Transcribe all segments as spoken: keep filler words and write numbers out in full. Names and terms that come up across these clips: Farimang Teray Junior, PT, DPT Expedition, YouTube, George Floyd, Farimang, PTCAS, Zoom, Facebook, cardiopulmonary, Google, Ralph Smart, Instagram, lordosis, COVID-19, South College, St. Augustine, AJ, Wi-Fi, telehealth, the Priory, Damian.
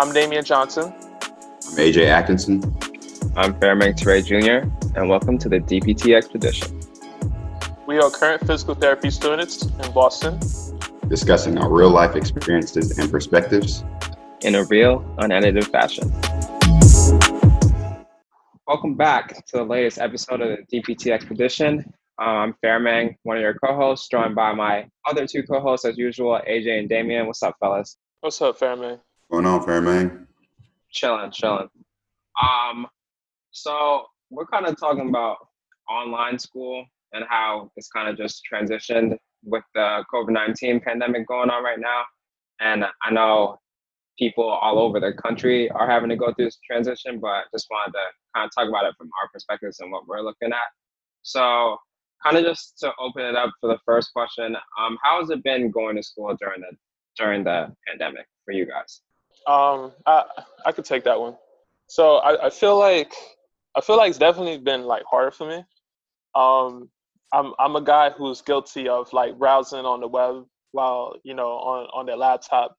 I'm Damian Johnson. I'm A J Atkinson. I'm Farimang Teray Junior and welcome to the D P T Expedition. We are current physical therapy students in Boston, discussing our real life experiences and perspectives in a real, unedited fashion. Welcome back to the latest episode of the D P T Expedition. Uh, I'm Farimang, one of your co-hosts, joined by my other two co-hosts as usual, A J and Damian. What's up, fellas? What's up, Farimang? What's going on, Farimang? Chilling, chilling. Um, so we're kind of talking about online school and how it's kind of just transitioned with the COVID nineteen pandemic going on right now. And I know people all over the country are having to go through this transition, but just wanted to kind of talk about it from our perspectives and what we're looking at. So kind of just to open it up for the first question, um, how has it been going to school during the during the pandemic for you guys? Um, I I could take that one. So I, I feel like I feel like it's definitely been like harder for me. Um, I'm I'm a guy who's guilty of like browsing on the web while, you know, on, on their laptop,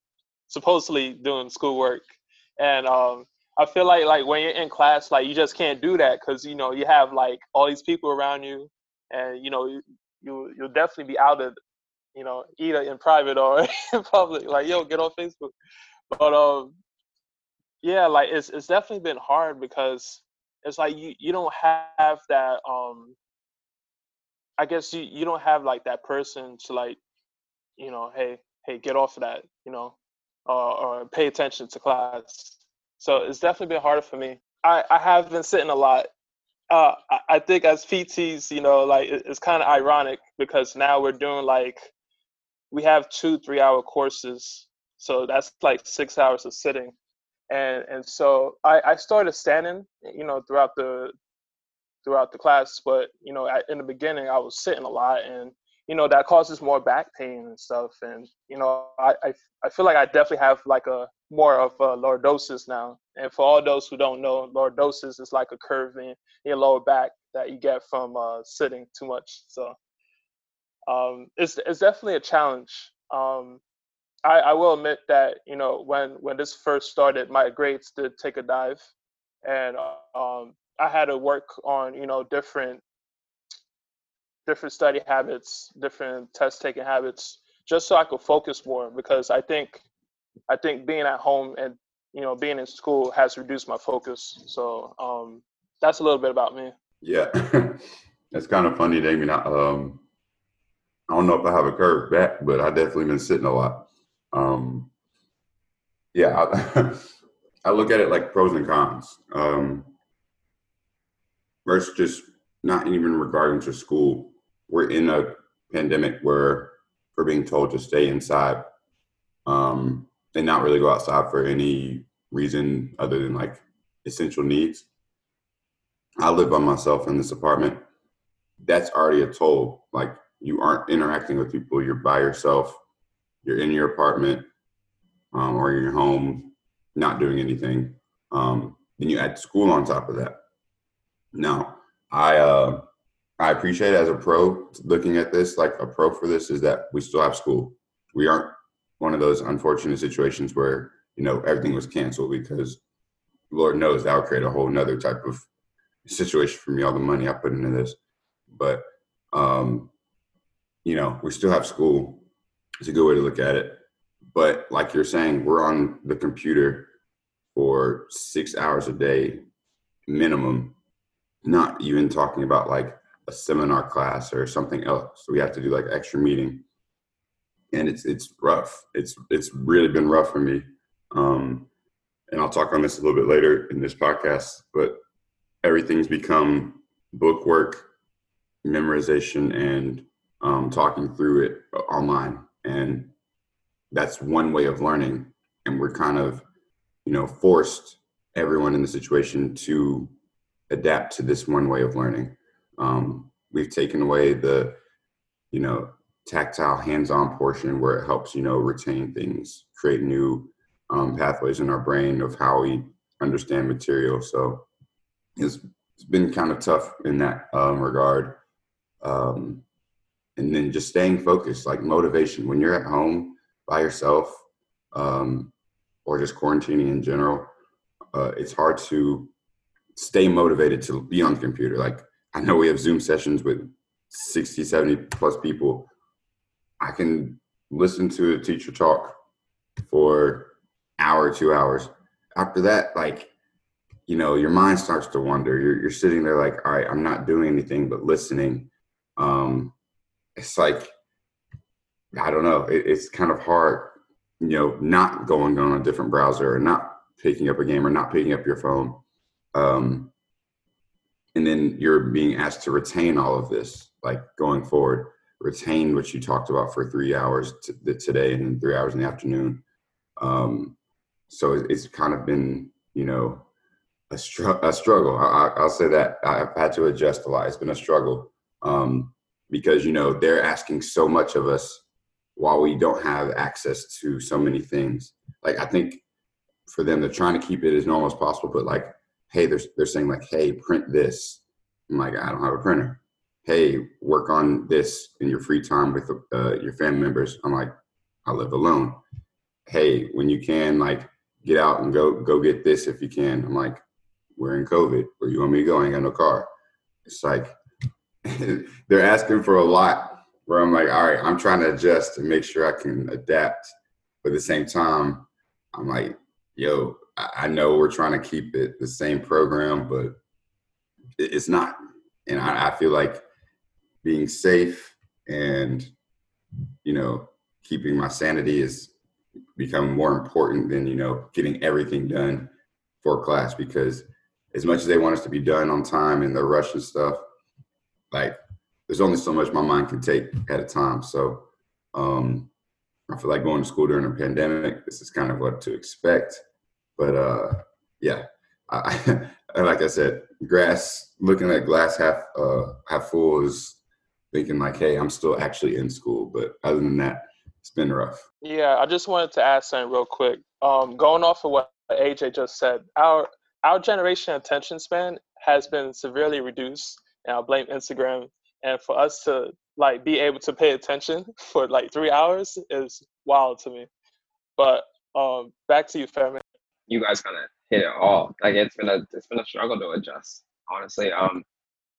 supposedly doing schoolwork. And um, I feel like like when you're in class, like you just can't do that because, you know, you have like all these people around you. And, you know, you, you, you'll definitely be outed, you know, either in private or in public. Like, yo, get on Facebook. But, um, yeah, like, it's it's definitely been hard because it's like you, you don't have that, um, I guess you, you don't have, like, that person to, like, you know, hey, hey, get off of that, you know, or, or pay attention to class. So it's definitely been harder for me. I, I have been sitting a lot. Uh, I think as P Ts, you know, like it's kind of ironic because now we're doing like, we have two, three hour courses. So that's like six hours of sitting. And and so I, I started standing, you know, throughout the, throughout the class. But, you know, I, in the beginning, I was sitting a lot and, you know, that causes more back pain and stuff. And, you know, I, I, I feel like I definitely have like a more of a lordosis now. And for all those who don't know, lordosis is like a curve in your lower back that you get from uh, sitting too much. So um, it's it's definitely a challenge. Um, I, I will admit that, you know, when, when this first started, my grades did take a dive. And um, I had to work on, you know, different different study habits, different test-taking habits, just so I could focus more because I think I think being at home and, you know, being in school has reduced my focus. So um, that's a little bit about me. Yeah. That's kind of funny, Damien. I, um, I don't know if I have a curved back, but I've definitely been sitting a lot. Um, yeah. I, I look at it like pros and cons. Um, first, just not even regarding to school. We're in a pandemic where we're being told to stay inside um, and not really go outside for any reason other than like essential needs. I live by myself in this apartment. That's already a toll. Like you aren't interacting with people. You're by yourself. You're in your apartment um, or in your home, not doing anything. Um, then you add school on top of that. Now, I uh, I appreciate as a pro looking at this, like a pro for this is that we still have school. We aren't one of those unfortunate situations where, you know, everything was canceled because Lord knows that would create a whole nother type of situation for me, all the money I put into this. But, um, you know, we still have school. It's a good way to look at it. But like you're saying, we're on the computer for six hours a day minimum. Not even talking about like a seminar class or something else. So we have to do like extra meeting and it's, it's rough. It's, it's really been rough for me. Um, and I'll talk on this a little bit later in this podcast, but everything's become book work, memorization, and um, talking through it online. And that's one way of learning. And we're kind of, you know, forced everyone in the situation to adapt to this one way of learning. Um, we've taken away the, you know, tactile hands-on portion where it helps, you know, retain things, create new um, pathways in our brain of how we understand material. So it's, it's been kind of tough in that um, regard. Um, and then just staying focused, like motivation. When you're at home by yourself, um, or just quarantining in general, uh, it's hard to stay motivated to be on the computer. Like, I know we have Zoom sessions with sixty, seventy plus people. I can listen to a teacher talk for an hour, two hours. After that, like, you know, your mind starts to wander. You're, you're sitting there like, all right, I'm not doing anything but listening. Um, it's like, I don't know. It, it's kind of hard, you know, not going on a different browser or not picking up a game or not picking up your phone. Um, and then you're being asked to retain all of this, like going forward, retain what you talked about for three hours t- today and then three hours in the afternoon. Um, so it, it's kind of been, you know, a, str- a struggle. I, I'll say that I've had to adjust a lot. It's been a struggle, um, because, you know, they're asking so much of us while we don't have access to so many things. Like, I think for them, they're trying to keep it as normal as possible, but like, hey, they're, they're saying like, hey, print this. I'm like, I don't have a printer. Hey, work on this in your free time with uh, your family members. I'm like, I live alone. Hey, when you can, like, get out and go, go get this if you can. I'm like, we're in COVID. Where you want me to go? I ain't got no car. It's like, they're asking for a lot where I'm like, all right, I'm trying to adjust and make sure I can adapt. But at the same time, I'm like, yo, I know we're trying to keep it the same program, but it's not. And I, I feel like being safe and, you know, keeping my sanity has become more important than, you know, getting everything done for class, because as much as they want us to be done on time and the rush and stuff, like, there's only so much my mind can take at a time. So um, I feel like going to school during a pandemic, this is kind of what to expect. But, uh, yeah, I, like I said, grass, looking at glass half uh, half full is thinking like, hey, I'm still actually in school. But other than that, it's been rough. Yeah, I just wanted to add something real quick. Um, going off of what A J just said, our, our generation attention span has been severely reduced. And I blame Instagram. And for us to, like, be able to pay attention for, like, three hours is wild to me. But um, back to you, Fairman. You guys kind of hit it all. Like, it's been a it's been a struggle to adjust, honestly. Um,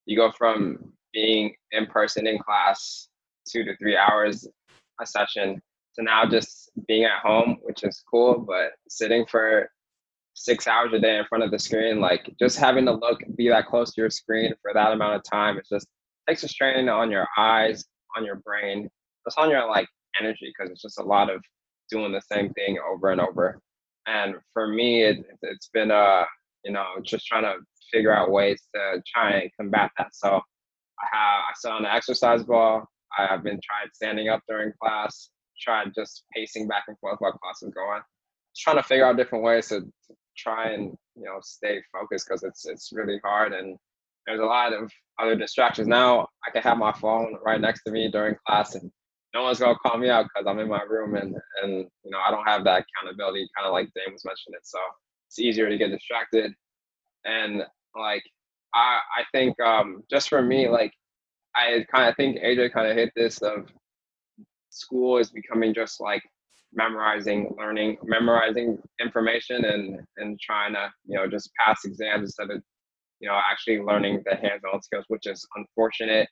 you go from being in person in class two to three hours a session to now just being at home, which is cool, but sitting for six hours a day in front of the screen, like, just having to look, be that close to your screen for that amount of time, it just takes a strain on your eyes, on your brain, just on your, like, energy, because it's just a lot of doing the same thing over and over. And for me, it, it's been, uh, you know, just trying to figure out ways to try and combat that. So I have, I sat on the exercise ball. I've been trying standing up during class, tried just pacing back and forth while class is going. Just trying to figure out different ways to try and, you know, stay focused, because it's, it's really hard. And there's a lot of other distractions. Now I can have my phone right next to me during class, and no one's going to call me out because I'm in my room, and, and, you know, I don't have that accountability, kind of like James mentioned it. So it's easier to get distracted. And, like, I I think um, just for me, like, I kind of think A J kind of hit this, of school is becoming just like memorizing, learning, memorizing information and, and trying to, you know, just pass exams instead of, you know, actually learning the hands-on skills, which is unfortunate.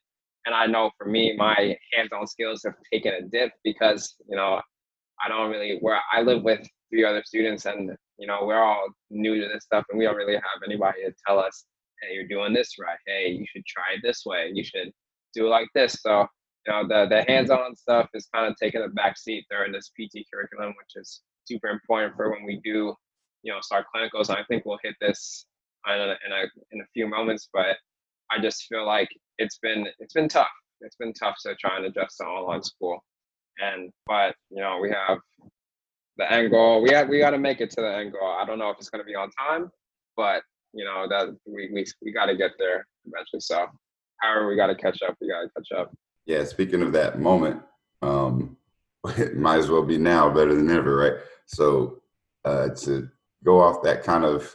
And I know for me, my hands-on skills have taken a dip because, you know, I don't really, where I live with three other students, and, you know, we're all new to this stuff, and we don't really have anybody to tell us, hey, you're doing this right. Hey, you should try it this way. You should do it like this. So, you know, the, the hands-on stuff is kind of taking a back seat during this P T curriculum, which is super important for when we do, you know, start clinicals. I think we'll hit this in a, in a, in a few moments, but I just feel like it's been it's been tough. It's been tough to try and adjust to online school, and but you know we have the end goal. We have we got to make it to the end goal. I don't know if it's going to be on time, but you know that we we we got to get there eventually. So, however, we got to catch up. We got to catch up. Yeah. Speaking of that moment, um, it might as well be now, better than ever, right? So uh, to go off that kind of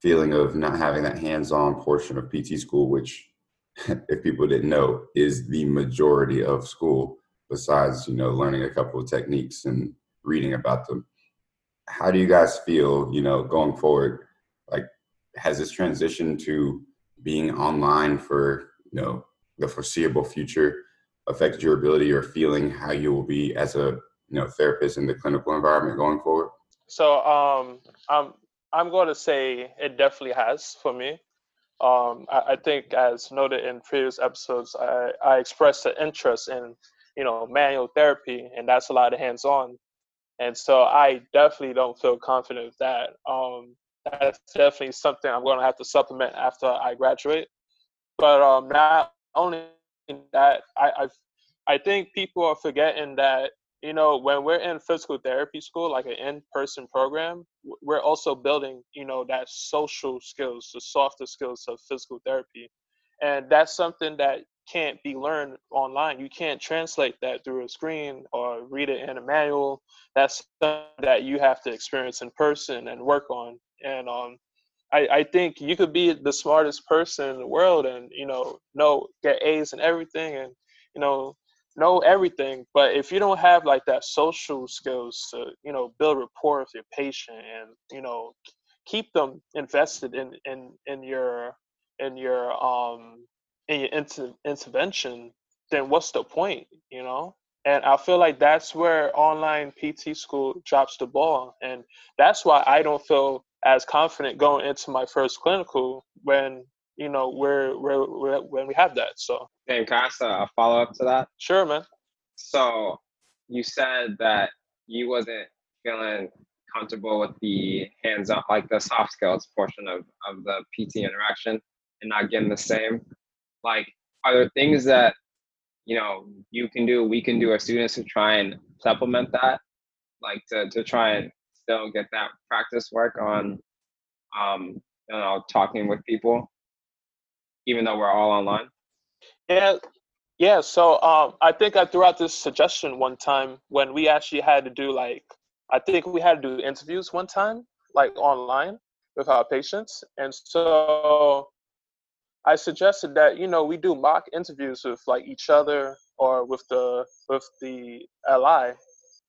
feeling of not having that hands-on portion of P T school, which, if people didn't know, is the majority of school, besides, you know, learning a couple of techniques and reading about them. how do you guys feel, you know, going forward? Like, has this transition to being online for, you know, the foreseeable future affected your ability or feeling how you will be as a, you know, therapist in the clinical environment going forward? So um, I'm I'm going to say it definitely has for me. Um, I, I think, as noted in previous episodes, I, I expressed an interest in, you know, manual therapy, and that's a lot of hands-on. And so I definitely don't feel confident with that. Um, that's definitely something I'm going to have to supplement after I graduate. But um, not only that, I I've, I think people are forgetting that, you know, when we're in physical therapy school, like an in-person program, we're also building, you know, that social skills, the softer skills of physical therapy. And that's something that can't be learned online. You can't translate that through a screen or read it in a manual. That's something that you have to experience in person and work on. And um, I, I think you could be the smartest person in the world and, you know, know get A's and everything and, you know, know everything, but if you don't have like that social skills to, you know, build rapport with your patient and, you know, keep them invested in in in your in your um in your inter- intervention, then what's the point, you know? And I feel like that's where online P T school drops the ball, and that's why I don't feel as confident going into my first clinical when, you know, we're, we're, we're when we have that. So. And can I ask a follow-up to that? Sure, man. So you said that you wasn't feeling comfortable with the hands-on, like the soft skills portion of, of the P T interaction and not getting the same. Like, are there things that, you know, you can do, we can do, our students to try and supplement that? Like to, to try and still get that practice work on, um, you know, talking with people, even though we're all online? Yeah, yeah. So um, I think I threw out this suggestion one time when we actually had to do like, I think we had to do interviews one time, like online with our patients. And so I suggested that, you know, we do mock interviews with like each other or with the with the L I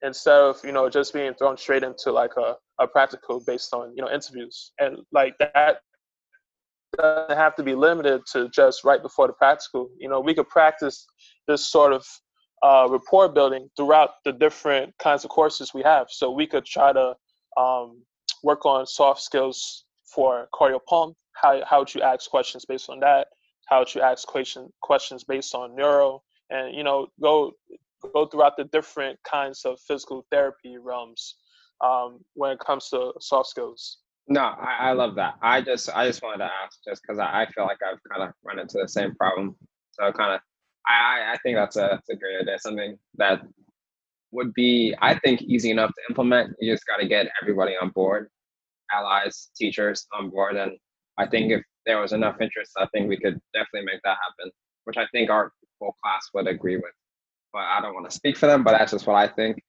instead of, you know, just being thrown straight into like a, a practical based on, you know, interviews. And like that doesn't have to be limited to just right before the practical. You know, we could practice this sort of uh, rapport building throughout the different kinds of courses we have. So we could try to um, work on soft skills for cardiopulmonary. How how would you ask questions based on that? How would you ask question, questions based on neuro? And, you know, go go throughout the different kinds of physical therapy realms um, when it comes to soft skills. No, I, I love that. I just I just wanted to ask just because I, I feel like I've kind of run into the same problem. So kind of, I, I think that's a, that's a great idea. Something that would be, I think, easy enough to implement. You just got to get everybody on board, allies, teachers on board. And I think if there was enough interest, I think we could definitely make that happen, which I think our full class would agree with. But I don't want to speak for them, but that's just what I think.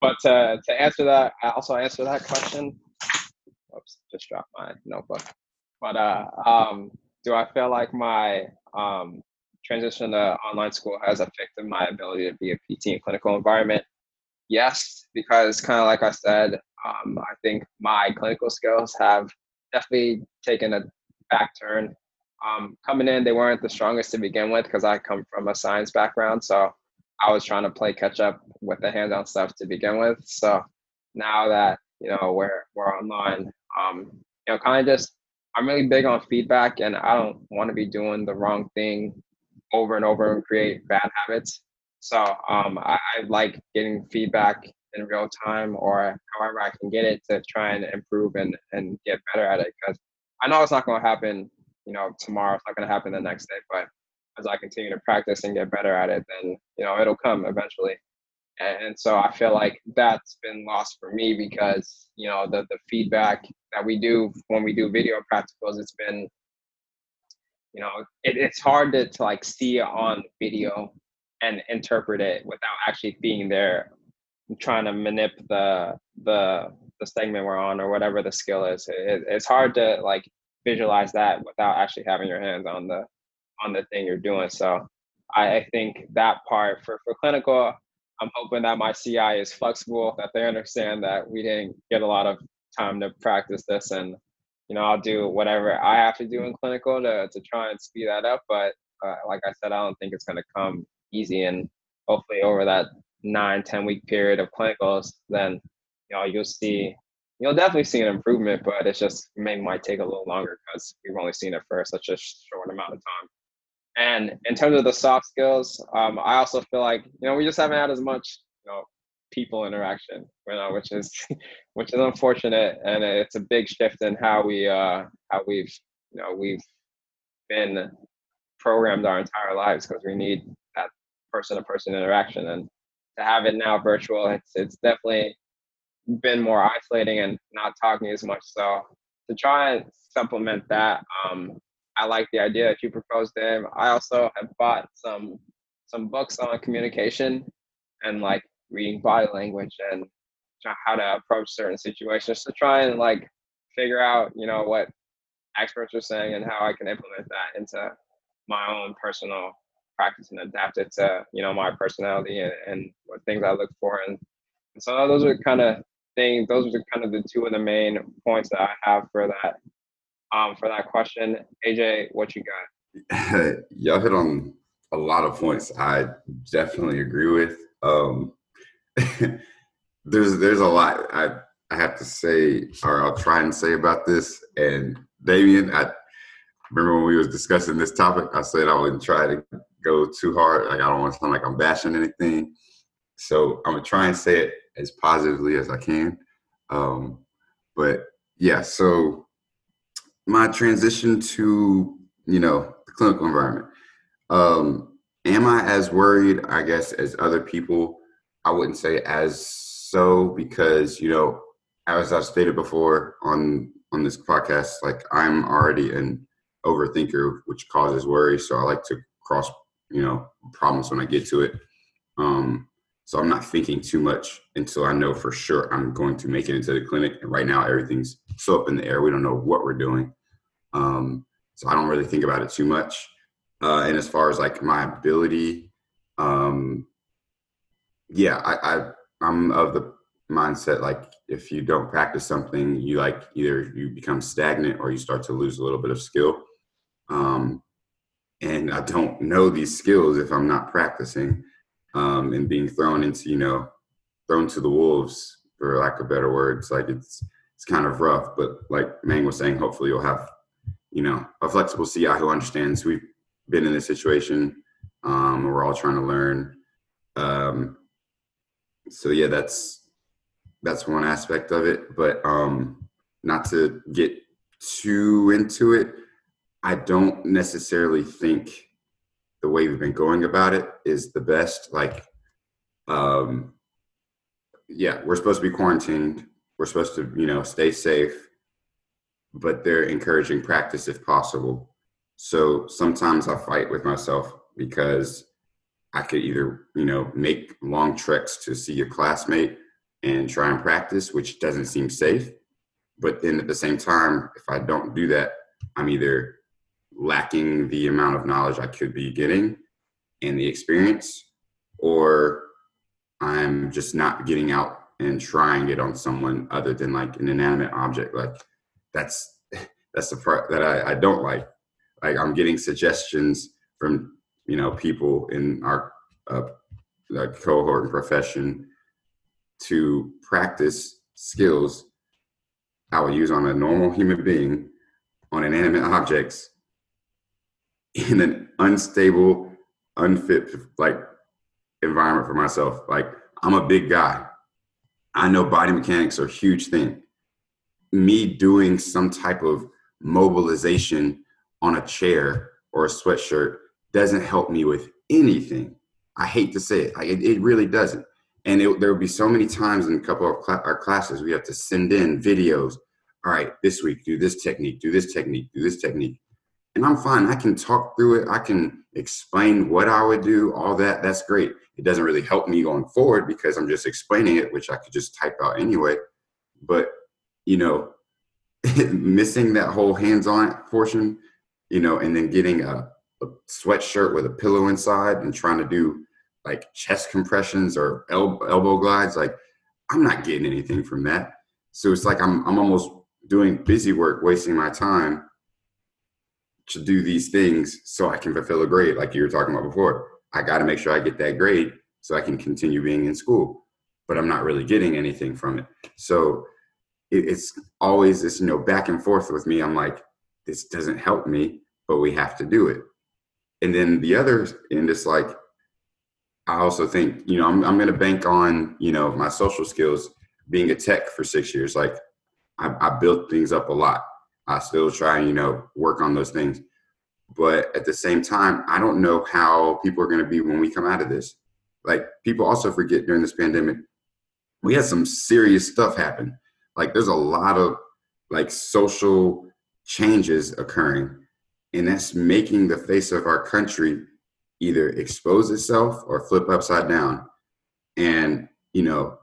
But uh, to answer that, I also answer that question. Oops, just dropped my notebook. But uh, um, do I feel like my um, transition to online school has affected my ability to be a P T in clinical environment? Yes, because kind of like I said, um, I think my clinical skills have definitely taken a back turn. Um, coming in, they weren't the strongest to begin with because I come from a science background, so I was trying to play catch up with the hands-on stuff to begin with. So now that, you know, we're we're online, um, you know, kind of just, I'm really big on feedback, and I don't want to be doing the wrong thing over and over and create bad habits. So um, I, I like getting feedback in real time or however I can get it to try and improve and, and get better at it. Because I know it's not going to happen, you know, tomorrow. It's not going to happen the next day, but as I continue to practice and get better at it, then, you know, it'll come eventually. And, and so I feel like that's been lost for me because, you know, the, the feedback that we do when we do video practicals, it's been, you know, it, it's hard to, to like see it on video and interpret it without actually being there and trying to manip the, the, the segment we're on or whatever the skill is. It, it's hard to like visualize that without actually having your hands on the, on the thing you're doing. So I, I think that part for, for clinical, I'm hoping that my C I is flexible, that they understand that we didn't get a lot of time to practice this, and you know, I'll do whatever I have to do in clinical to to try and speed that up. But uh, like I said, I don't think it's going to come easy, and hopefully over that nine, ten week period of clinicals, then you know you'll see, you'll definitely see an improvement. But it's just maybe might take a little longer because we've only seen it for such a short amount of time. And in terms of the soft skills, um, I also feel like, you know, we just haven't had as much, you know, people interaction, you know, which is, which is unfortunate. And it's a big shift in how we, uh, how we've, you know, we've been programmed our entire lives, because we need that person-to-person interaction. And to have it now virtual, it's, it's definitely been more isolating and not talking as much. So to try and supplement that, um, I like the idea that you proposed, Dave. I also have bought some some books on communication and like reading body language and how to approach certain situations to try and like figure out, you know, what experts are saying and how I can implement that into my own personal practice and adapt it to, you know, my personality and, and what things I look for. And, and so those are kind of things, those are kind of the two of the main points that I have for that. Um, for that question, A J, what you got? Y'all hit on a lot of points I definitely agree with. Um, there's there's a lot I, I have to say, or I'll try and say about this. And Damian, I remember when we was discussing this topic, I said I wouldn't try to go too hard. Like I don't want to sound like I'm bashing anything. So I'm going to try and say it as positively as I can. Um, but yeah, so... my transition to, you know, the clinical environment. Um, am I as worried, I guess, as other people? I wouldn't say as so because, you know, as I've stated before on, on this podcast, like I'm already an overthinker, which causes worry. So I like to cross, you know, problems when I get to it. Um, so I'm not thinking too much until I know for sure I'm going to make it into the clinic. And right now, everything's so up in the air. We don't know what we're doing. Um, so I don't really think about it too much. Uh, and as far as like my ability, um, yeah, I, I, I'm of the mindset, like if you don't practice something, you like either you become stagnant or you start to lose a little bit of skill. Um, and I don't know these skills if I'm not practicing. Um, and being thrown into, you know, thrown to the wolves, for lack of better words, like it's it's kind of rough. But like Mang was saying, hopefully you'll have, you know, a flexible C I who understands we've been in this situation. Um, we're all trying to learn. Um, so yeah, that's that's one aspect of it. But um, not to get too into it, I don't necessarily think the way we've been going about it is the best. Like, um, yeah, we're supposed to be quarantined. We're supposed to, you know, stay safe, but they're encouraging practice if possible. So sometimes I fight with myself because I could either, you know, make long treks to see a classmate and try and practice, which doesn't seem safe. But then at the same time, if I don't do that, I'm either lacking the amount of knowledge I could be getting and the experience, or I'm just not getting out and trying it on someone other than like an inanimate object. Like that's, that's the part that I, I don't like. Like I'm getting suggestions from, you know, people in our uh, like cohort and profession to practice skills I would use on a normal human being on inanimate objects in an unstable, unfit, like environment for myself. Like I'm a big guy. I know body mechanics are a huge thing. Me doing some type of mobilization on a chair or a sweatshirt doesn't help me with anything. I hate to say it. Like, it, it really doesn't. And it, there will be so many times in a couple of cl- our classes, we have to send in videos. All right, this week, do this technique, do this technique, do this technique. And I'm fine. I can talk through it. I can explain what I would do, all that. That's great. It doesn't really help me going forward because I'm just explaining it, which I could just type out anyway. But, you know, missing that whole hands-on portion, you know, and then getting a, a sweatshirt with a pillow inside and trying to do like chest compressions or el- elbow glides, like I'm not getting anything from that. So it's like I'm I'm almost doing busy work, wasting my time to do these things so I can fulfill a grade, like you were talking about before. I got to make sure I get that grade so I can continue being in school, but I'm not really getting anything from it. So it, it's always this, you know, back and forth with me. I'm like, this doesn't help me, but we have to do it. And then the other end is like, I also think, you know, I'm, I'm going to bank on, you know, my social skills being a tech for six years. Like I, I built things up a lot. I still try and, you know, work on those things. But at the same time, I don't know how people are going to be when we come out of this. Like, people also forget during this pandemic, we had some serious stuff happen. Like, there's a lot of, like, social changes occurring. And that's making the face of our country either expose itself or flip upside down. And, you know,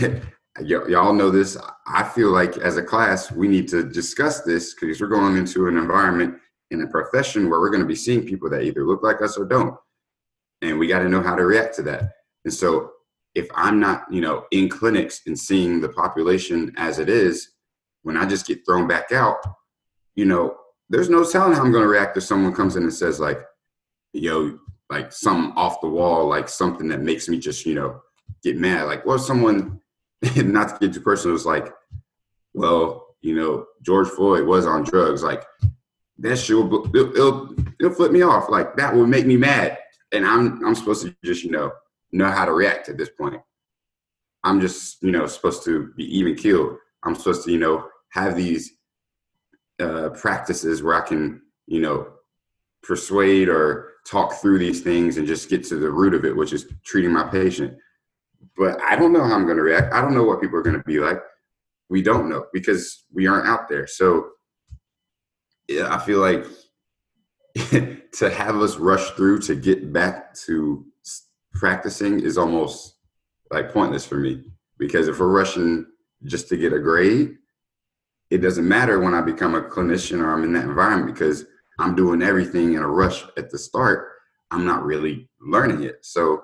y- y'all know this. I feel like as a class, we need to discuss this because we're going into an environment in a profession where we're going to be seeing people that either look like us or don't. And we got to know how to react to that. And so if I'm not, you know, in clinics and seeing the population as it is, when I just get thrown back out, you know, there's no telling how I'm going to react if someone comes in and says like, yo, like something off the wall, like something that makes me just, you know, get mad. Like, well, someone, not to get too personal, was like, well, you know, George Floyd was on drugs. Like, that shit will, it'll, it'll, it'll flip me off. Like, that will make me mad. And I'm I'm supposed to just, you know, know how to react at this point. I'm just, you know, supposed to be even keeled. I'm supposed to, you know, have these uh, practices where I can, you know, persuade or talk through these things and just get to the root of it, which is treating my patient. But I don't know how I'm going to react. I don't know what people are going to be like. We don't know because we aren't out there. So yeah, I feel like to have us rush through to get back to practicing is almost like pointless for me, because if we're rushing just to get a grade, it doesn't matter when I become a clinician or I'm in that environment, because I'm doing everything in a rush at the start. I'm not really learning it. So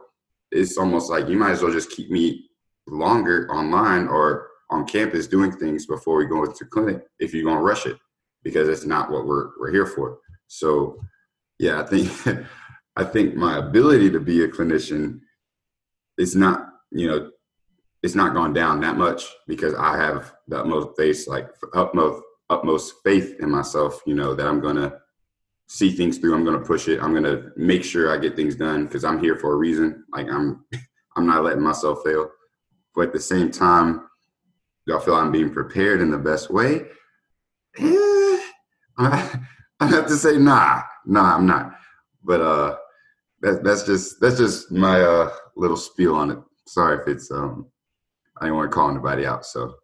it's almost like you might as well just keep me longer online or on campus doing things before we go into clinic if you're going to rush it, because it's not what we're we're here for. So, yeah, I think I think my ability to be a clinician is not, you know, it's not gone down that much, because I have the utmost faith, like utmost utmost faith in myself, you know, that I'm going to see things through. I'm going to push it. I'm going to make sure I get things done because I'm here for a reason. Like I'm I'm not letting myself fail. But at the same time, y'all feel I'm being prepared in the best way. Yeah, I, I have to say, nah, nah, I'm not. But uh, that, that's just that's just my uh, little spiel on it. Sorry if it's um, I didn't want to call anybody out. So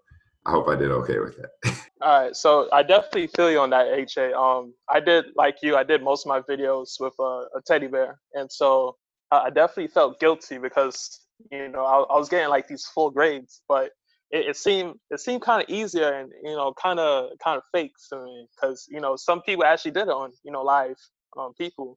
I hope I did okay with that. All right, so I definitely feel you on that, H A. Um, I did like you. I did most of my videos with a, a teddy bear, and so I definitely felt guilty because you know I, I was getting like these full grades, but it, it seemed it seemed kind of easier and you know kind of kind of fake to me, because you know some people actually did it on you know live um, people.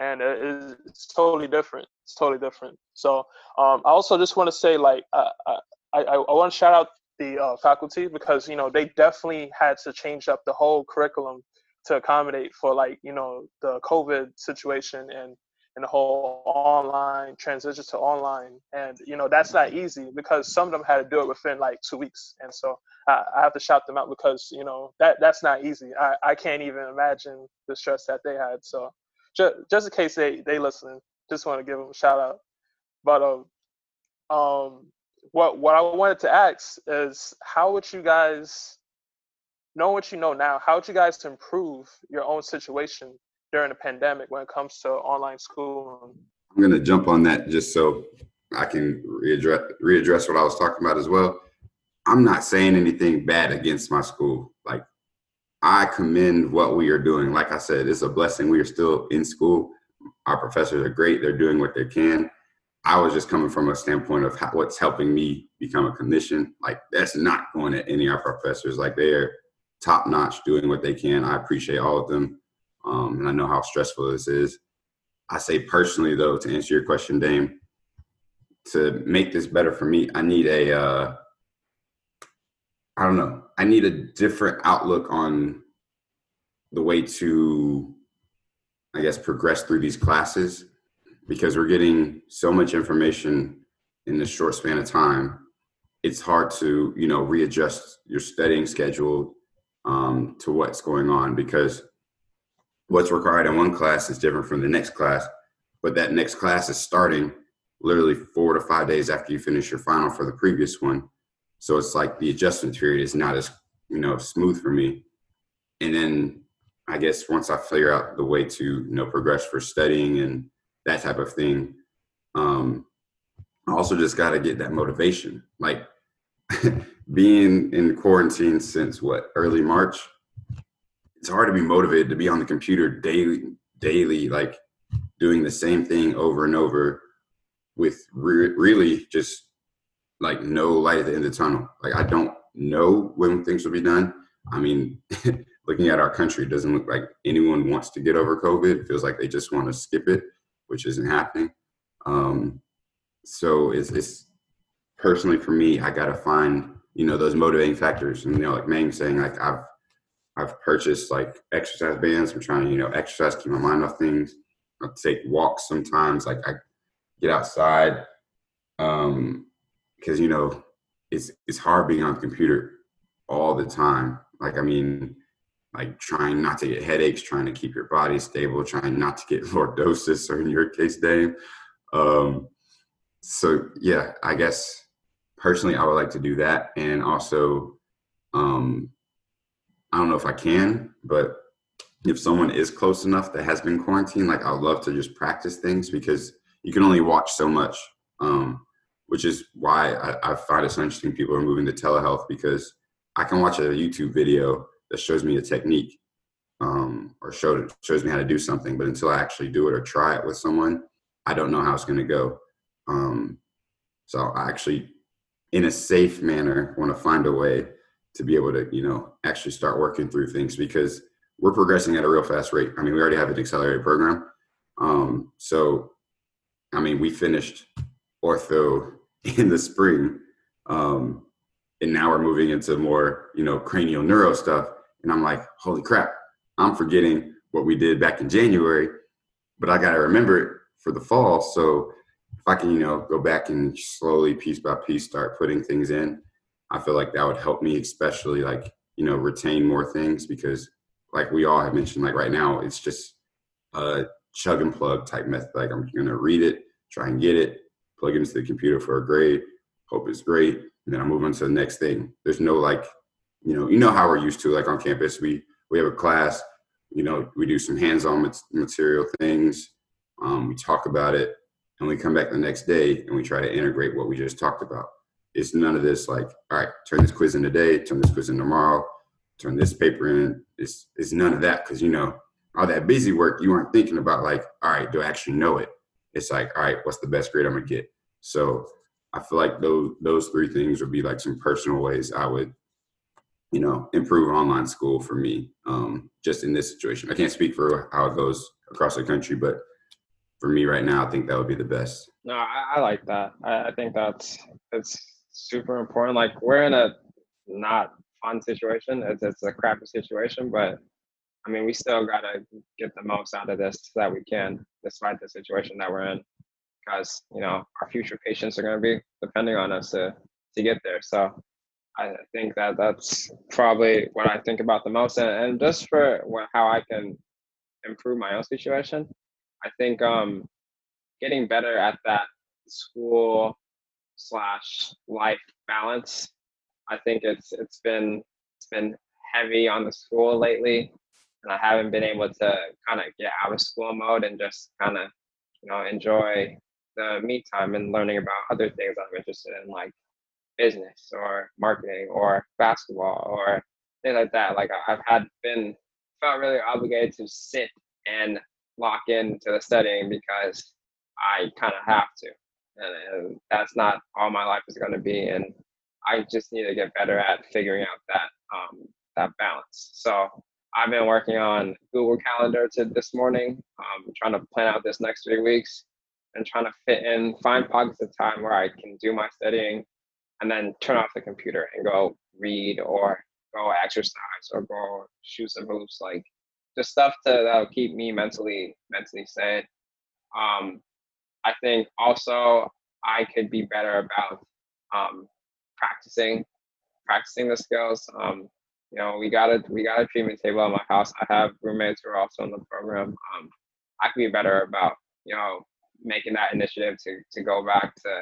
And it, it's totally different. It's totally different. So um, I also just want to say, like, uh, I I, I want to shout out the uh, faculty, because, you know, they definitely had to change up the whole curriculum to accommodate for, like, you know, the COVID situation and, and the whole online transition to online. And, you know, that's not easy, because some of them had to do it within, like, two weeks. And so I, I have to shout them out, because, you know, that that's not easy. I, I can't even imagine the stress that they had. So. Just, just in case they, they listen, just want to give them a shout out. But um, um, what what I wanted to ask is, how would you guys, know what you know now, how would you guys improve your own situation during the pandemic when it comes to online school? I'm going to jump on that just so I can readdress, readdress what I was talking about as well. I'm not saying anything bad against my school. Like, I commend what we are doing. Like I said, it's a blessing. We are still in school. Our professors are great. They're doing what they can. I was just coming from a standpoint of how, what's helping me become a clinician. Like, that's not going at any of our professors. Like, they're top notch doing what they can. I appreciate all of them. Um, and I know how stressful this is. I say personally, though, to answer your question, Dame, to make this better for me, I need a, uh, I don't know, I need a different outlook on the way to, I guess, progress through these classes, because we're getting so much information in this short span of time. It's hard to, you know, readjust your studying schedule um, to what's going on, because what's required in one class is different from the next class, but that next class is starting literally four to five days after you finish your final for the previous one. So it's like the adjustment period is not as, you know, smooth for me. And then I guess once I figure out the way to, you know, progress for studying and that type of thing, um, I also just got to get that motivation. Like being in quarantine since what, early March, it's hard to be motivated to be on the computer daily, daily, like doing the same thing over and over with re- really just like no light at the end of the tunnel. Like I don't know when things will be done. I mean, looking at our country, it doesn't look like anyone wants to get over COVID. It feels like they just want to skip it, which isn't happening. Um, so it's, it's personally for me, I got to find, you know, those motivating factors. And, you know, like Mang saying, like I've, I've purchased like exercise bands. I'm trying to, you know, exercise, keep my mind off things. I take walks sometimes. Like I get outside. Um, cause you know, it's, it's hard being on the computer all the time. Like, I mean, like trying not to get headaches, trying to keep your body stable, trying not to get lordosis, or in your case, Dame. Um, so yeah, I guess personally, I would like to do that. And also, um, I don't know if I can, but if someone is close enough that has been quarantined, like I would love to just practice things, because you can only watch so much, um, which is why I, I find it so interesting people are moving to telehealth, because I can watch a YouTube video that shows me a technique um, or showed, shows me how to do something, but until I actually do it or try it with someone, I don't know how it's going to go. Um, so I actually, in a safe manner, want to find a way to be able to, you know, actually start working through things, because we're progressing at a real fast rate. I mean, we already have an accelerated program. Um, so, I mean, we finished ortho in the spring, um, and now we're moving into more, you know, cranial neuro stuff. And I'm like, holy crap, I'm forgetting what we did back in January, but I got to remember it for the fall. So if I can, you know, go back and slowly piece by piece start putting things in, I feel like that would help me, especially like, you know, retain more things, because like we all have mentioned, like right now, it's just a chug and plug type method. Like I'm going to read it, try and get it, plug it into the computer for a grade, hope it's great. And then I move on to the next thing. There's no like, you know, you know how we're used to, like on campus, we, we have a class, you know, we do some hands-on material things. Um, we talk about it and we come back the next day and we try to integrate what we just talked about. It's none of this like, all right, turn this quiz in today, turn this quiz in tomorrow, turn this paper in. It's, it's none of that, because, you know, all that busy work, you aren't thinking about like, all right, do I actually know it? It's like, all right, what's the best grade I'm going to get? So I feel like those those three things would be like some personal ways I would, you know, improve online school for me, um, just in this situation. I can't speak for how it goes across the country, but for me right now, I think that would be the best. No, I, I like that. I, I think that's it's. super important. Like we're in a not fun situation. It's it's a crappy situation, but I mean, we still gotta get the most out of this that we can, despite the situation that we're in, because you know our future patients are gonna be depending on us to to get there. So I think that that's probably what I think about the most, and, and just for what, how I can improve my own situation, I think um getting better at that school slash life balance. I think it's it's been it's been heavy on the school lately, and I haven't been able to kind of get out of school mode and just kind of, you know, enjoy the me time and learning about other things I'm interested in, like business or marketing or basketball or things like that. Like I've had been felt really obligated to sit and lock into the studying because I kind of have to. And that's not all my life is going to be, and I just need to get better at figuring out that um, that balance. So I've been working on Google Calendar to this morning, um, trying to plan out this next three weeks, and trying to fit in, find pockets of time where I can do my studying and then turn off the computer and go read or go exercise or go shoot some hoops, like just stuff to, that'll keep me mentally, mentally sane. Um, I think also I could be better about um, practicing, practicing the skills. Um, you know, we got a, we got a treatment table at my house. I have roommates who are also in the program. Um, I could be better about, you know, making that initiative to to go back to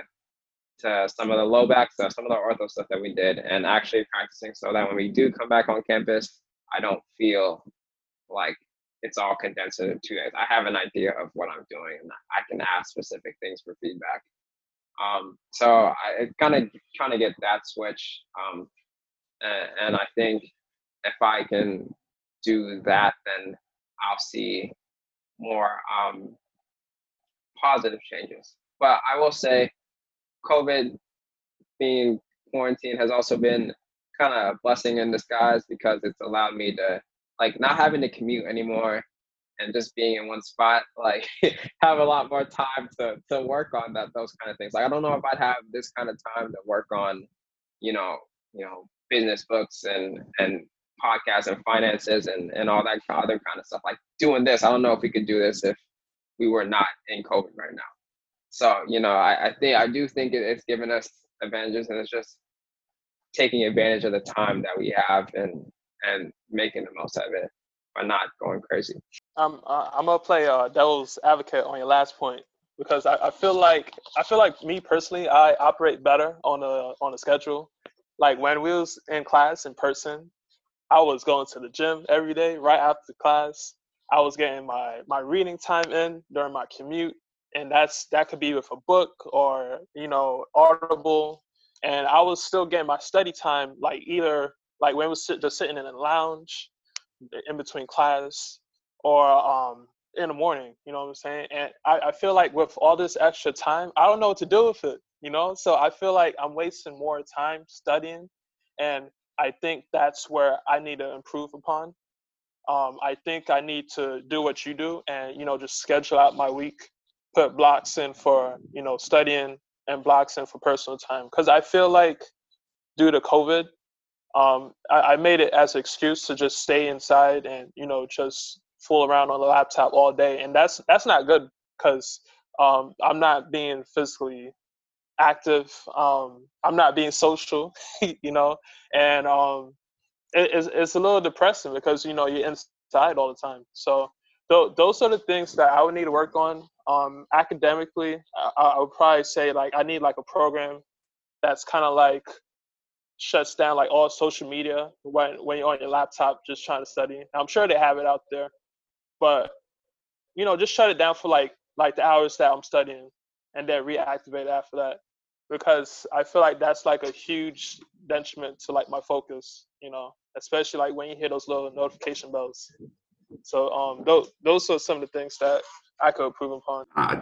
to some of the low back stuff, some of the ortho stuff that we did, and actually practicing so that when we do come back on campus, I don't feel like it's all condensed in two days. I have an idea of what I'm doing, and I can ask specific things for feedback. Um, so I kind of trying to get that switch, um, and, and I think if I can do that, then I'll see more um, positive changes. But I will say, COVID being quarantine has also been kind of a blessing in disguise, because it's allowed me to, like, not having to commute anymore and just being in one spot, like, have a lot more time to to work on that, those kind of things. Like, I don't know if I'd have this kind of time to work on, you know, you know, business books and and podcasts and finances and, and all that other kind of stuff. Like, doing this, I don't know if we could do this if we were not in COVID right now. So, you know, I, I think I do think it, it's given us advantages, and it's just taking advantage of the time that we have and and making the most of it by not going crazy. I'm uh, I'm gonna play uh, devil's advocate on your last point, because I, I feel like I feel like me personally, I operate better on a on a schedule. Like, when we was in class in person, I was going to the gym every day right after class. I was getting my, my reading time in during my commute, and that's that could be with a book or, you know, Audible. And I was still getting my study time, like either like when we was sit, just sitting in a lounge in between class or um, in the morning, you know what I'm saying? And I, I feel like with all this extra time, I don't know what to do with it, you know? So I feel like I'm wasting more time studying, and I think that's where I need to improve upon. Um, I think I need to do what you do and, you know, just schedule out my week, put blocks in for, you know, studying and blocks in for personal time. Because I feel like due to COVID, um, I, I made it as an excuse to just stay inside and, you know, just fool around on the laptop all day. And that's that's not good, because um, I'm not being physically active. Um, I'm not being social, you know, and um It's, it's a little depressing, because, you know, you're inside all the time. So th- those are the things that I would need to work on. Um, academically, I-, I would probably say, like, I need, like, a program that's kind of, like, shuts down, like, all social media when, when you're on your laptop just trying to study. I'm sure they have it out there. But, you know, just shut it down for, like, like the hours that I'm studying, and then reactivate after that. Because I feel like that's, like, a huge detriment to, like, my focus, you know, especially like when you hear those little notification bells. So um, those those are some of the things that I could improve upon. I,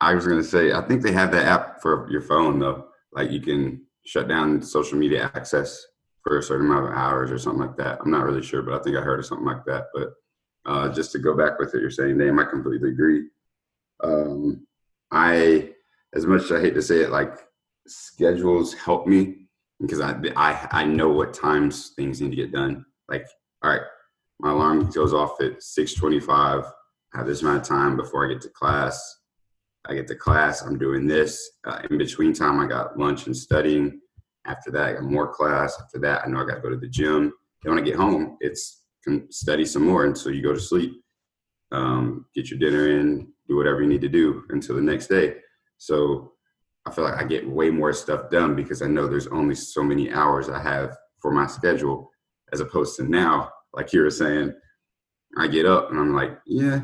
I was going to say, I think they have that app for your phone, though. Like, you can shut down social media access for a certain amount of hours or something like that. I'm not really sure, but I think I heard of something like that. But uh, just to go back with what you're saying, Dame, I completely agree. Um, I, as much as I hate to say it, like, schedules help me, because I, I I know what times things need to get done. Like, all right, my alarm goes off at six twenty-five. I have this amount of time before I get to class. I get to class, I'm doing this. Uh, in between time, I got lunch and studying. After that, I got more class. After that, I know I got to go to the gym. Then when I get home, it's can study some more until you go to sleep. Um, get your dinner in, do whatever you need to do until the next day. So I feel like I get way more stuff done, because I know there's only so many hours I have for my schedule, as opposed to now, like you were saying, I get up and I'm like, yeah,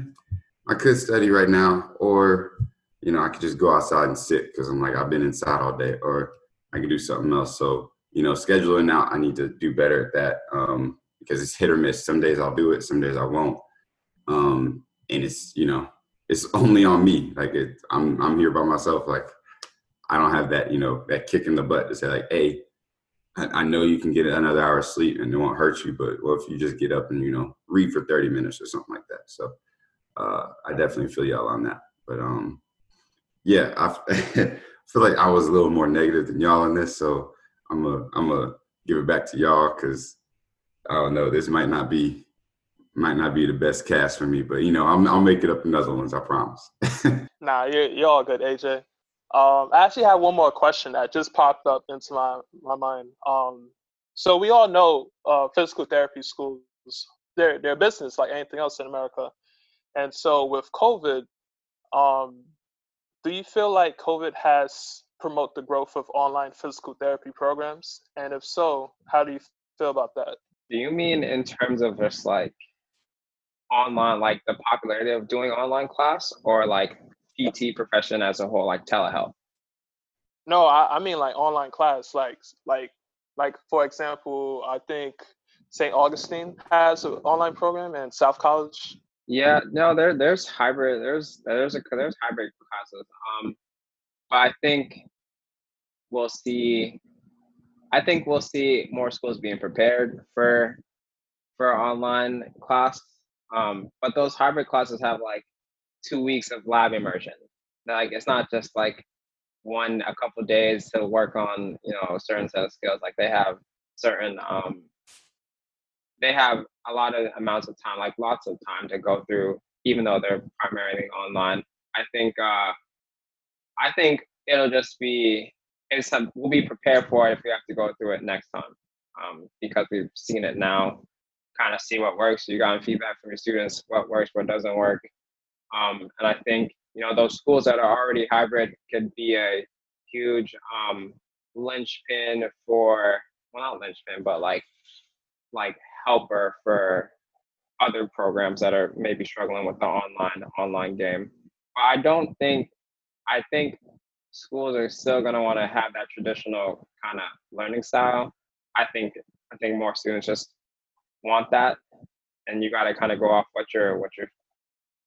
I could study right now. Or, you know, I could just go outside and sit, because I'm like, I've been inside all day, or I could do something else. So, you know, scheduling out, I need to do better at that, um, because it's hit or miss. Some days I'll do it, some days I won't. Um, and it's, you know, it's only on me. Like, it, I'm I'm here by myself. Like, I don't have that, you know, that kick in the butt to say, like, hey, I, I know you can get another hour of sleep and it won't hurt you, but what if you just get up and, you know, read for thirty minutes or something like that? So uh, I definitely feel y'all on that. But um, yeah, I feel like I was a little more negative than y'all in this, so I'm a I'm gonna give it back to y'all, because I don't know, this might not be might not be the best cast for me, but you know, I'm, I'll make it up in other ones, I promise. Nah, you're you're all good, A J. Um, I actually have one more question that just popped up into my my mind. Um, so we all know uh, physical therapy schools, they're they're business like anything else in America, and so with COVID, um, do you feel like COVID has promoted the growth of online physical therapy programs? And if so, how do you feel about that? Do you mean in terms of just like online, like the popularity of doing online class, or like P T profession as a whole, like telehealth? No, I, I mean like online class, like like like for example, I think Saint Augustine has an online program, and South College. Yeah, no, there there's hybrid, there's there's a there's hybrid classes. Um, but I think we'll see. I think we'll see more schools being prepared for for online class. Um, but those hybrid classes have like two weeks of lab immersion. Like it's not just like one a couple days to work on, you know, a certain set of skills. Like they have certain um, they have a lot of amounts of time, like lots of time to go through, even though they're primarily online. I think uh, I think it'll just be it's some, we'll be prepared for it if we have to go through it next time, um, because we've seen it now. Kind of see what works. You got feedback from your students, what works, what doesn't work. Um, and I think, you know, those schools that are already hybrid could be a huge um, linchpin for, well, not linchpin, but like, like helper for other programs that are maybe struggling with the online online game. But I don't think, I think schools are still going to want to have that traditional kind of learning style. I think, I think more students just want that, and you got to kind of go off what your, what your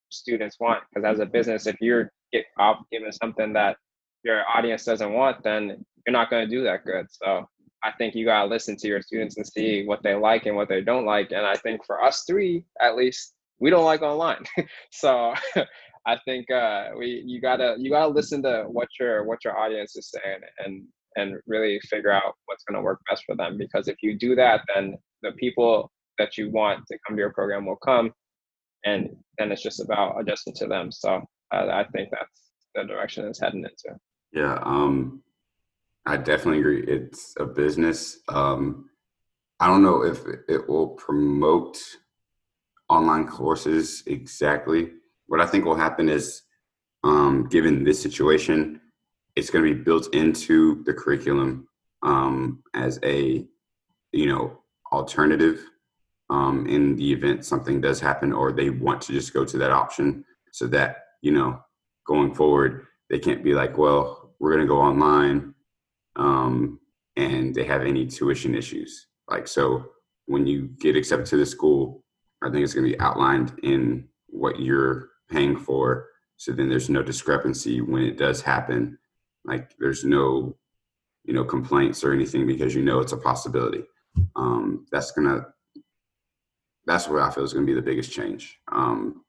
students want, because as a business, if you're get off giving something that your audience doesn't want, then you're not going to do that good. So I think you got to listen to your students and see what they like and what they don't like. And I think for us three, at least, we don't like online. So I think uh, we you gotta you gotta listen to what your what your audience is saying, and and really figure out what's going to work best for them. Because if you do that, then the people that you want to come to your program will come, and then it's just about adjusting to them. So uh, I think that's the direction it's heading into. Yeah, um, I definitely agree. It's a business. Um, I don't know if it will promote online courses exactly. What I think will happen is, um, given this situation, it's going to be built into the curriculum um, as a, you know, alternative. Um, in the event something does happen, or they want to just go to that option, so that, you know, going forward, they can't be like, well, we're going to go online um, and they have any tuition issues. Like, so when you get accepted to the school, I think it's going to be outlined in what you're paying for. So then there's no discrepancy when it does happen. Like there's no, you know, complaints or anything, because you know, it's a possibility. Um, that's going to, That's what I feel is going to be the biggest change. Um,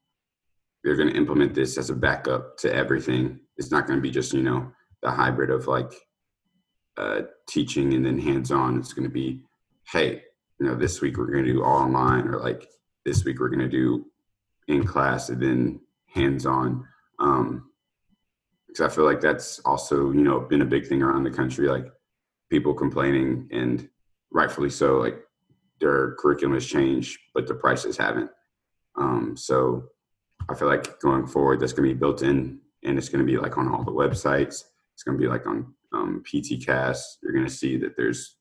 they're going to implement this as a backup to everything. It's not going to be just, you know, the hybrid of like uh, teaching and then hands-on. It's going to be, hey, you know, this week we're going to do all online, or like this week we're going to do in class and then hands-on. Um, because I feel like that's also, you know, been a big thing around the country, like people complaining, and rightfully so, like, their curriculum has changed, but the prices haven't. Um, so I feel like going forward, that's going to be built in, and it's going to be like on all the websites. It's going to be like on um, P T C A S. You're going to see that there's,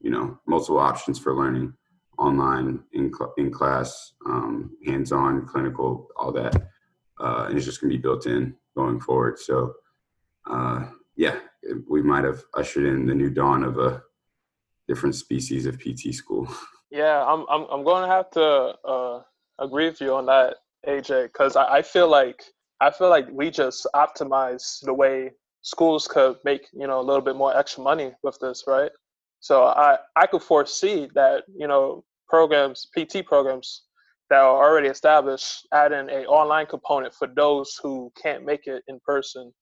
you know, multiple options for learning online, in, cl- in class, um, hands-on, clinical, all that. Uh, and it's just going to be built in going forward. So uh, yeah, we might've ushered in the new dawn of a different species of P T school. Yeah, I'm I'm I'm going to have to uh, agree with you on that, A J, because I, I feel like I feel like we just optimize the way schools could make, you know, a little bit more extra money with this, right? So I, I could foresee that, you know, programs, P T programs that are already established, add in an online component for those who can't make it in person.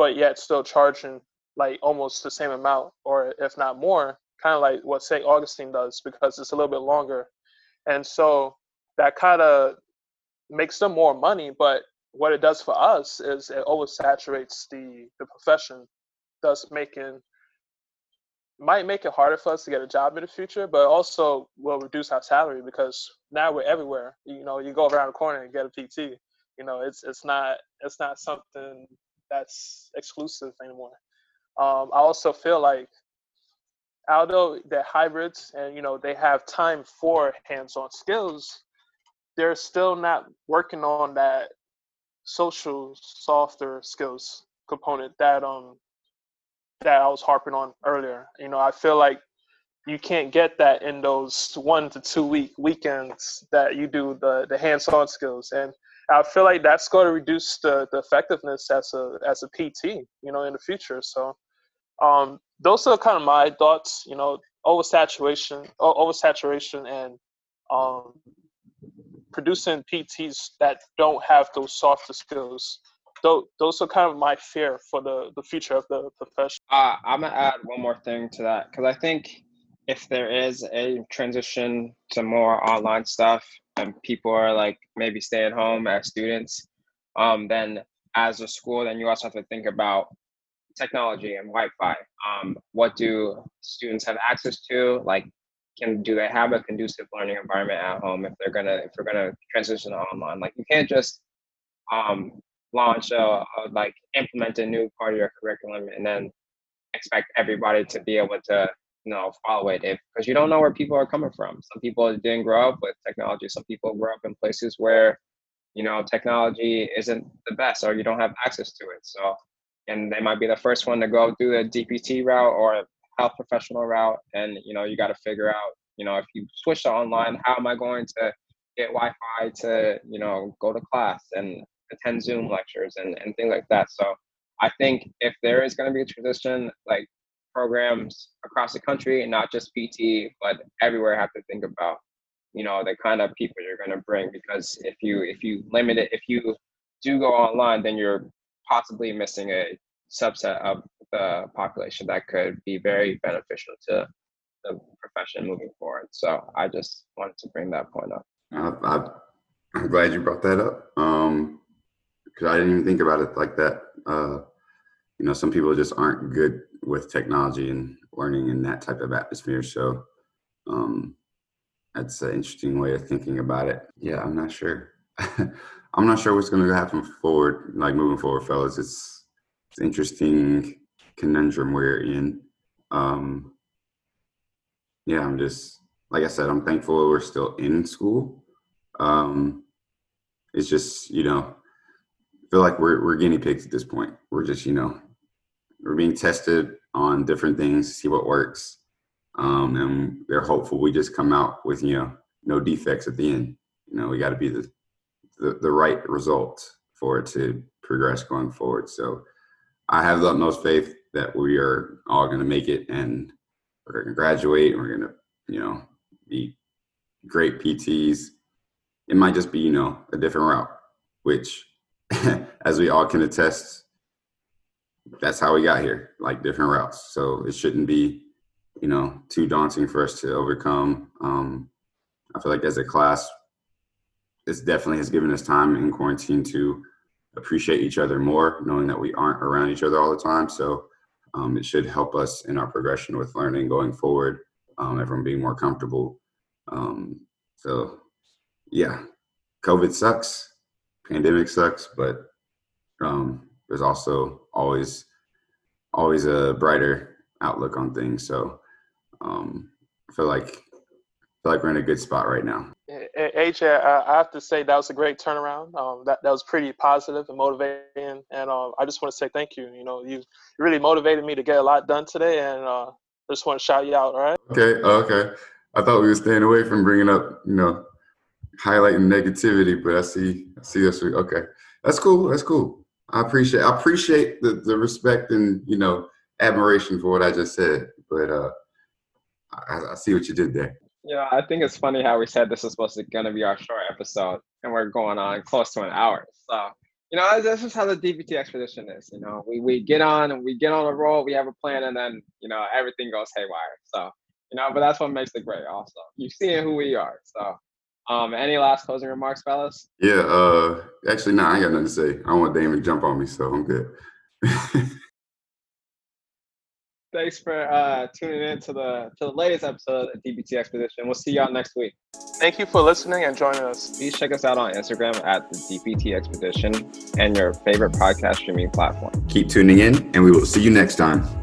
but yet still charging like almost the same amount, or if not more, kind of like what Saint Augustine does, because it's a little bit longer. And so that kind of makes them more money, but what it does for us is it oversaturates the, the profession, thus making, might make it harder for us to get a job in the future, but also will reduce our salary, because now we're everywhere. You know, you go around the corner and get a P T. You know, it's it's not it's not something that's exclusive anymore. Um, I also feel like, although they're hybrids and, you know, they have time for hands-on skills, they're still not working on that social, softer skills component that um that I was harping on earlier. You know, I feel like you can't get that in those one to two week weekends that you do the, the hands-on skills. And I feel like that's going to reduce the, the effectiveness as a as a P T, you know, in the future. So um, those are kind of my thoughts, you know, oversaturation, oversaturation and um, producing P Ts that don't have those softer skills. Those are kind of my fear for the, the future of the profession. Uh, I'm going to add one more thing to that, because I think if there is a transition to more online stuff and people are like maybe staying home as students, um, then as a school, then you also have to think about technology and Wi-Fi. Um, what do students have access to? Like, can do they have a conducive learning environment at home if they're gonna if we're gonna transition to online? Like, you can't just um, launch a, a like implement a new part of your curriculum and then expect everybody to be able to, you know, follow it, if because you don't know where people are coming from. Some people didn't grow up with technology. Some people grew up in places where, you know, technology isn't the best, or you don't have access to it. So, and they might be the first one to go through the D P T route or health professional route. And, you know, you got to figure out, you know, if you switch to online, how am I going to get Wi-Fi to, you know, go to class and attend Zoom lectures and, and things like that. So I think if there is going to be a transition, like programs across the country, and not just P T, but everywhere, have to think about, you know, the kind of people you're going to bring, because if you if you limit it, if you do go online, then you're possibly missing a subset of the population that could be very beneficial to the profession moving forward. So I just wanted to bring that point up. I, I, I'm glad you brought that up. Um... I didn't even think about it like that. Uh, you know, some people just aren't good with technology and learning in that type of atmosphere. So um, that's an interesting way of thinking about it. Yeah, I'm not sure. I'm not sure what's going to happen forward, like moving forward, fellas. It's, it's an interesting conundrum we're in. Um, yeah, I'm just, like I said, I'm thankful we're still in school. Um, it's just, you know, feel like we're we're guinea pigs at this point. We're just, you know, we're being tested on different things to see what works. Um, and they're hopeful we just come out with, you know, no defects at the end. You know, we got to be the, the the right result for it to progress going forward. So I have the utmost faith that we are all going to make it, and we're going to graduate, and we're going to, you know, be great P Ts. It might just be, you know, a different route, which as we all can attest, that's how we got here, like different routes. So it shouldn't be, you know, too daunting for us to overcome. Um, I feel like as a class, this definitely has given us time in quarantine to appreciate each other more, knowing that we aren't around each other all the time. So um, it should help us in our progression with learning going forward, um, everyone being more comfortable. Um, so yeah, COVID sucks. Pandemic sucks, but um, there's also always, always a brighter outlook on things. So um, I feel like, I feel like we're in a good spot right now. A J, I have to say that was a great turnaround. Um, that that was pretty positive and motivating, and uh, I just want to say thank you. You know, you really motivated me to get a lot done today, and uh, I just want to shout you out. All right. Okay. Okay. I thought we were staying away from bringing up, you know, highlighting negativity, but I see, I see this. Okay, that's cool. That's cool. I appreciate, I appreciate the, the respect and, you know, admiration for what I just said. But uh, I, I see what you did there. Yeah, I think it's funny how we said this is supposed to gonna be our short episode, and we're going on close to an hour. So you know, this is how the D P T expedition is. You know, we, we get on and we get on a roll, we have a plan, and then, you know, everything goes haywire. So, you know, but that's what makes it great also. You've seen who we are. So um, any last closing remarks, fellas? Yeah, uh, actually, no, nah, I ain't got nothing to say. I don't want Damian to jump on me, so I'm good. Thanks for uh, tuning in to the, to the latest episode of D P T Expedition. We'll see y'all next week. Thank you for listening and joining us. Please check us out on Instagram at the D P T Expedition and your favorite podcast streaming platform. Keep tuning in, and we will see you next time.